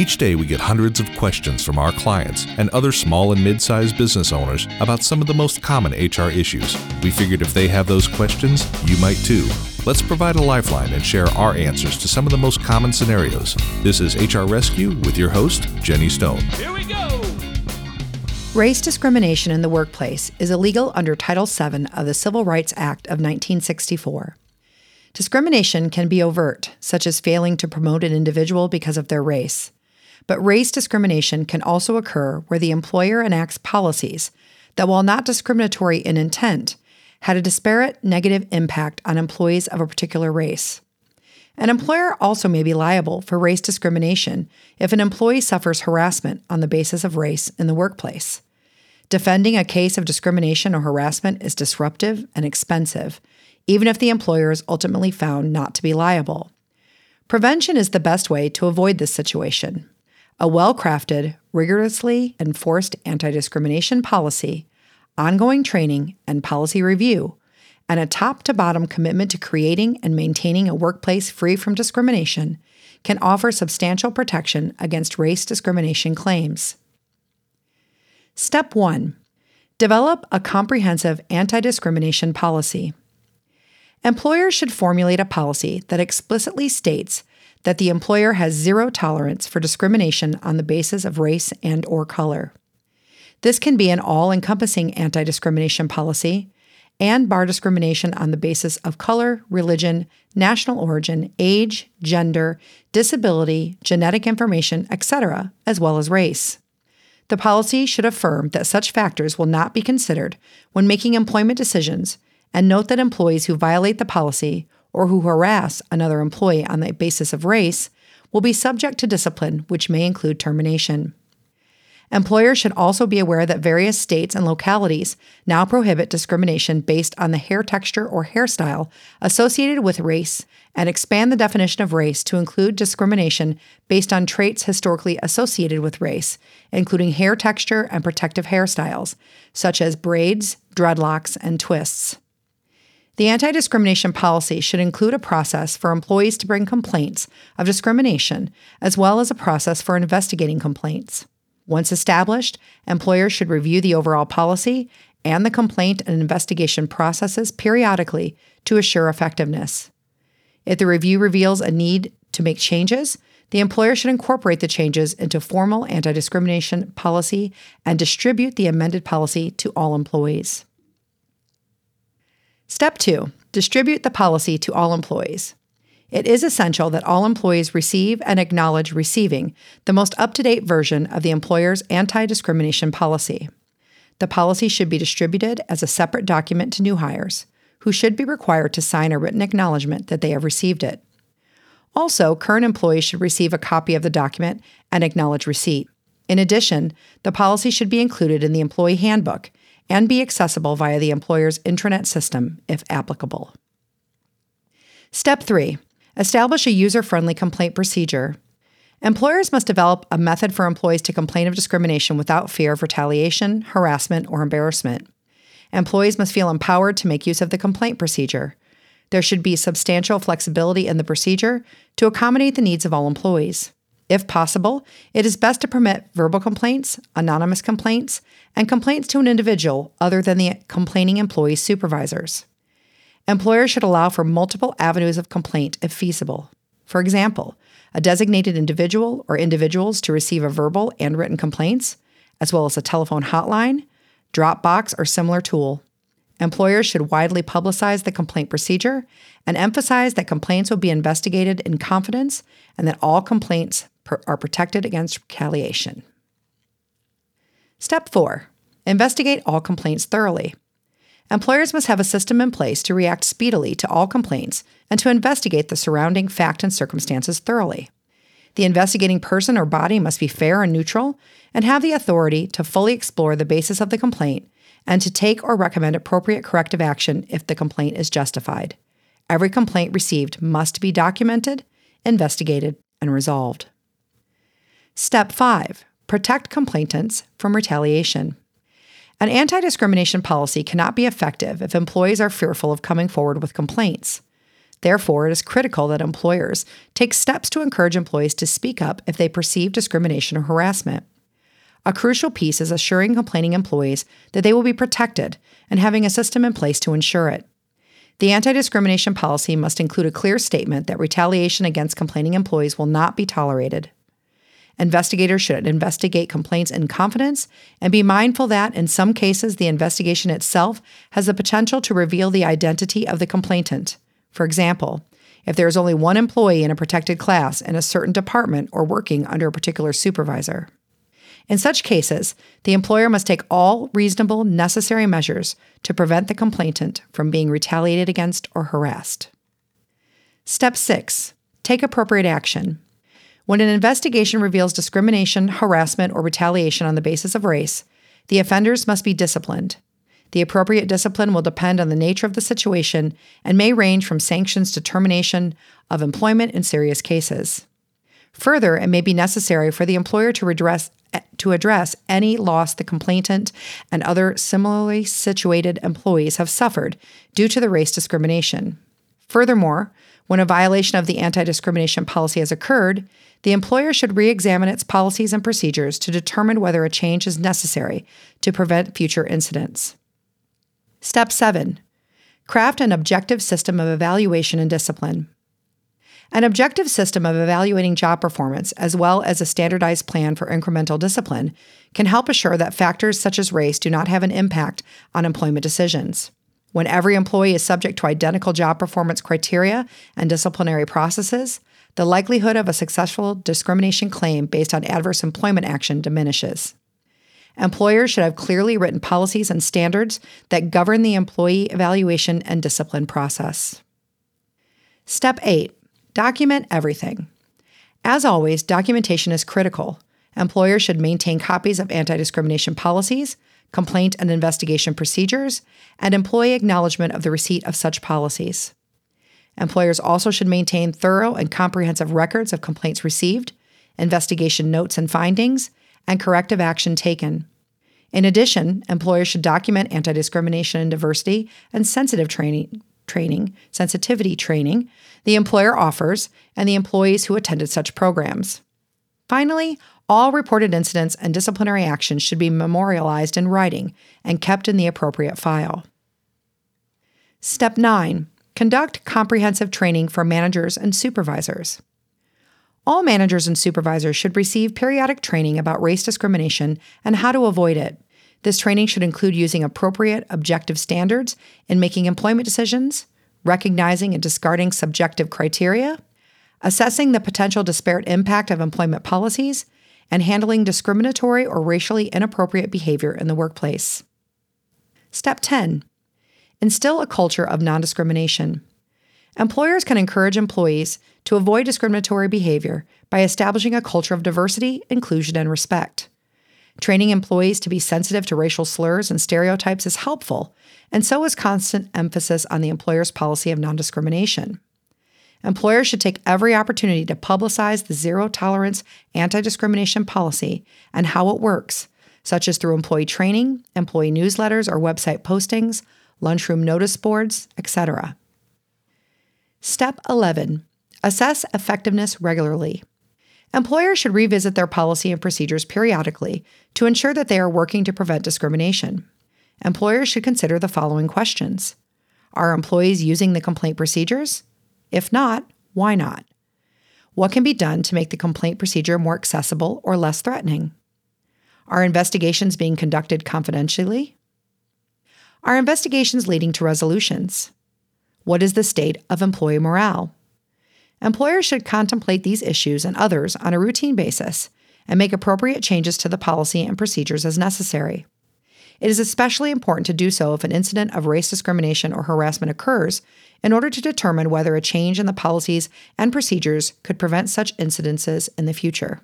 Each day we get hundreds of questions from our clients and other small and mid-sized business owners about some of the most common HR issues. We figured if they have those questions, you might too. Let's provide a lifeline and share our answers to some of the most common scenarios. This is HR Rescue with your host, Jenny Stone. Here we go! Race discrimination in the workplace is illegal under Title VII of the Civil Rights Act of 1964. Discrimination can be overt, such as failing to promote an individual because of their race. But race discrimination can also occur where the employer enacts policies that, while not discriminatory in intent, had a disparate negative impact on employees of a particular race. An employer also may be liable for race discrimination if an employee suffers harassment on the basis of race in the workplace. Defending a case of discrimination or harassment is disruptive and expensive, even if the employer is ultimately found not to be liable. Prevention is the best way to avoid this situation. A well-crafted, rigorously enforced anti-discrimination policy, ongoing training and policy review, and a top-to-bottom commitment to creating and maintaining a workplace free from discrimination can offer substantial protection against race discrimination claims. Step 1. Develop a comprehensive anti-discrimination policy. Employers should formulate a policy that explicitly states that the employer has zero tolerance for discrimination on the basis of race and/or color. This can be an all-encompassing anti-discrimination policy and bar discrimination on the basis of color, religion, national origin, age, gender, disability, genetic information, etc., as well as race. The policy should affirm that such factors will not be considered when making employment decisions, and note that employees who violate the policy or who harass another employee on the basis of race will be subject to discipline, which may include termination. Employers should also be aware that various states and localities now prohibit discrimination based on the hair texture or hairstyle associated with race, and expand the definition of race to include discrimination based on traits historically associated with race, including hair texture and protective hairstyles, such as braids, dreadlocks, and twists. The anti-discrimination policy should include a process for employees to bring complaints of discrimination, as well as a process for investigating complaints. Once established, employers should review the overall policy and the complaint and investigation processes periodically to assure effectiveness. If the review reveals a need to make changes, the employer should incorporate the changes into formal anti-discrimination policy and distribute the amended policy to all employees. Step 2. Distribute the policy to all employees. It is essential that all employees receive and acknowledge receiving the most up-to-date version of the employer's anti-discrimination policy. The policy should be distributed as a separate document to new hires, who should be required to sign a written acknowledgement that they have received it. Also, current employees should receive a copy of the document and acknowledge receipt. In addition, the policy should be included in the employee handbook and be accessible via the employer's intranet system, if applicable. Step 3. Establish a user-friendly complaint procedure. Employers must develop a method for employees to complain of discrimination without fear of retaliation, harassment, or embarrassment. Employees must feel empowered to make use of the complaint procedure. There should be substantial flexibility in the procedure to accommodate the needs of all employees. If possible, it is best to permit verbal complaints, anonymous complaints, and complaints to an individual other than the complaining employee's supervisors. Employers should allow for multiple avenues of complaint if feasible. For example, a designated individual or individuals to receive a verbal and written complaints, as well as a telephone hotline, Dropbox, or similar tool. Employers should widely publicize the complaint procedure and emphasize that complaints will be investigated in confidence and that all complaints are protected against retaliation. Step 4. Investigate all complaints thoroughly. Employers must have a system in place to react speedily to all complaints and to investigate the surrounding fact and circumstances thoroughly. The investigating person or body must be fair and neutral and have the authority to fully explore the basis of the complaint and to take or recommend appropriate corrective action if the complaint is justified. Every complaint received must be documented, investigated, and resolved. Step 5. Protect complainants from retaliation. An anti-discrimination policy cannot be effective if employees are fearful of coming forward with complaints. Therefore, it is critical that employers take steps to encourage employees to speak up if they perceive discrimination or harassment. A crucial piece is assuring complaining employees that they will be protected and having a system in place to ensure it. The anti-discrimination policy must include a clear statement that retaliation against complaining employees will not be tolerated. Investigators should investigate complaints in confidence and be mindful that, in some cases, the investigation itself has the potential to reveal the identity of the complainant. For example, if there is only one employee in a protected class in a certain department or working under a particular supervisor. In such cases, the employer must take all reasonable, necessary measures to prevent the complainant from being retaliated against or harassed. Step 6. Take appropriate action. When an investigation reveals discrimination, harassment, or retaliation on the basis of race, the offenders must be disciplined. The appropriate discipline will depend on the nature of the situation and may range from sanctions to termination of employment in serious cases. Further, it may be necessary for the employer to address any loss the complainant and other similarly situated employees have suffered due to the race discrimination. Furthermore, when a violation of the anti-discrimination policy has occurred, the employer should re-examine its policies and procedures to determine whether a change is necessary to prevent future incidents. Step 7. Craft an objective system of evaluation and discipline. An objective system of evaluating job performance, as well as a standardized plan for incremental discipline, can help assure that factors such as race do not have an impact on employment decisions. When every employee is subject to identical job performance criteria and disciplinary processes, the likelihood of a successful discrimination claim based on adverse employment action diminishes. Employers should have clearly written policies and standards that govern the employee evaluation and discipline process. Step 8. Document everything. As always, documentation is critical. Employers should maintain copies of anti-discrimination policies, complaint and investigation procedures, and employee acknowledgement of the receipt of such policies. Employers also should maintain thorough and comprehensive records of complaints received, investigation notes and findings, and corrective action taken. In addition, employers should document anti-discrimination and diversity and sensitivity training the employer offers and the employees who attended such programs. Finally, all reported incidents and disciplinary actions should be memorialized in writing and kept in the appropriate file. Step 9. Conduct comprehensive training for managers and supervisors. All managers and supervisors should receive periodic training about race discrimination and how to avoid it. This training should include using appropriate, objective standards in making employment decisions, recognizing and discarding subjective criteria, assessing the potential disparate impact of employment policies, and handling discriminatory or racially inappropriate behavior in the workplace. Step 10. Instill a culture of non-discrimination. Employers can encourage employees to avoid discriminatory behavior by establishing a culture of diversity, inclusion, and respect. Training employees to be sensitive to racial slurs and stereotypes is helpful, and so is constant emphasis on the employer's policy of non-discrimination. Employers should take every opportunity to publicize the zero-tolerance anti-discrimination policy and how it works, such as through employee training, employee newsletters or website postings, lunchroom notice boards, etc. Step 11. Assess effectiveness regularly. Employers should revisit their policy and procedures periodically to ensure that they are working to prevent discrimination. Employers should consider the following questions. Are employees using the complaint procedures? If not, why not? What can be done to make the complaint procedure more accessible or less threatening? Are investigations being conducted confidentially? Are investigations leading to resolutions? What is the state of employee morale? Employers should contemplate these issues and others on a routine basis and make appropriate changes to the policy and procedures as necessary. It is especially important to do so if an incident of race discrimination or harassment occurs in order to determine whether a change in the policies and procedures could prevent such incidences in the future.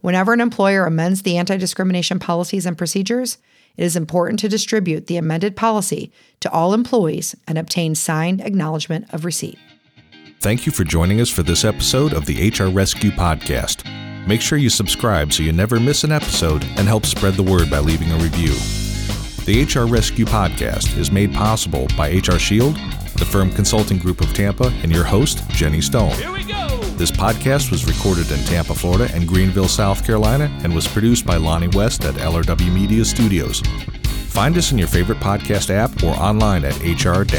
Whenever an employer amends the anti-discrimination policies and procedures, it is important to distribute the amended policy to all employees and obtain signed acknowledgement of receipt. Thank you for joining us for this episode of the HR Rescue Podcast. Make sure you subscribe so you never miss an episode and help spread the word by leaving a review. The HR Rescue Podcast is made possible by HR Shield, the Firm Consulting Group of Tampa, and your host, Jenny Stone. Here we go! This podcast was recorded in Tampa, Florida and Greenville, South Carolina, and was produced by Lonnie West at LRW Media Studios. Find us in your favorite podcast app or online at hr-rescue.com.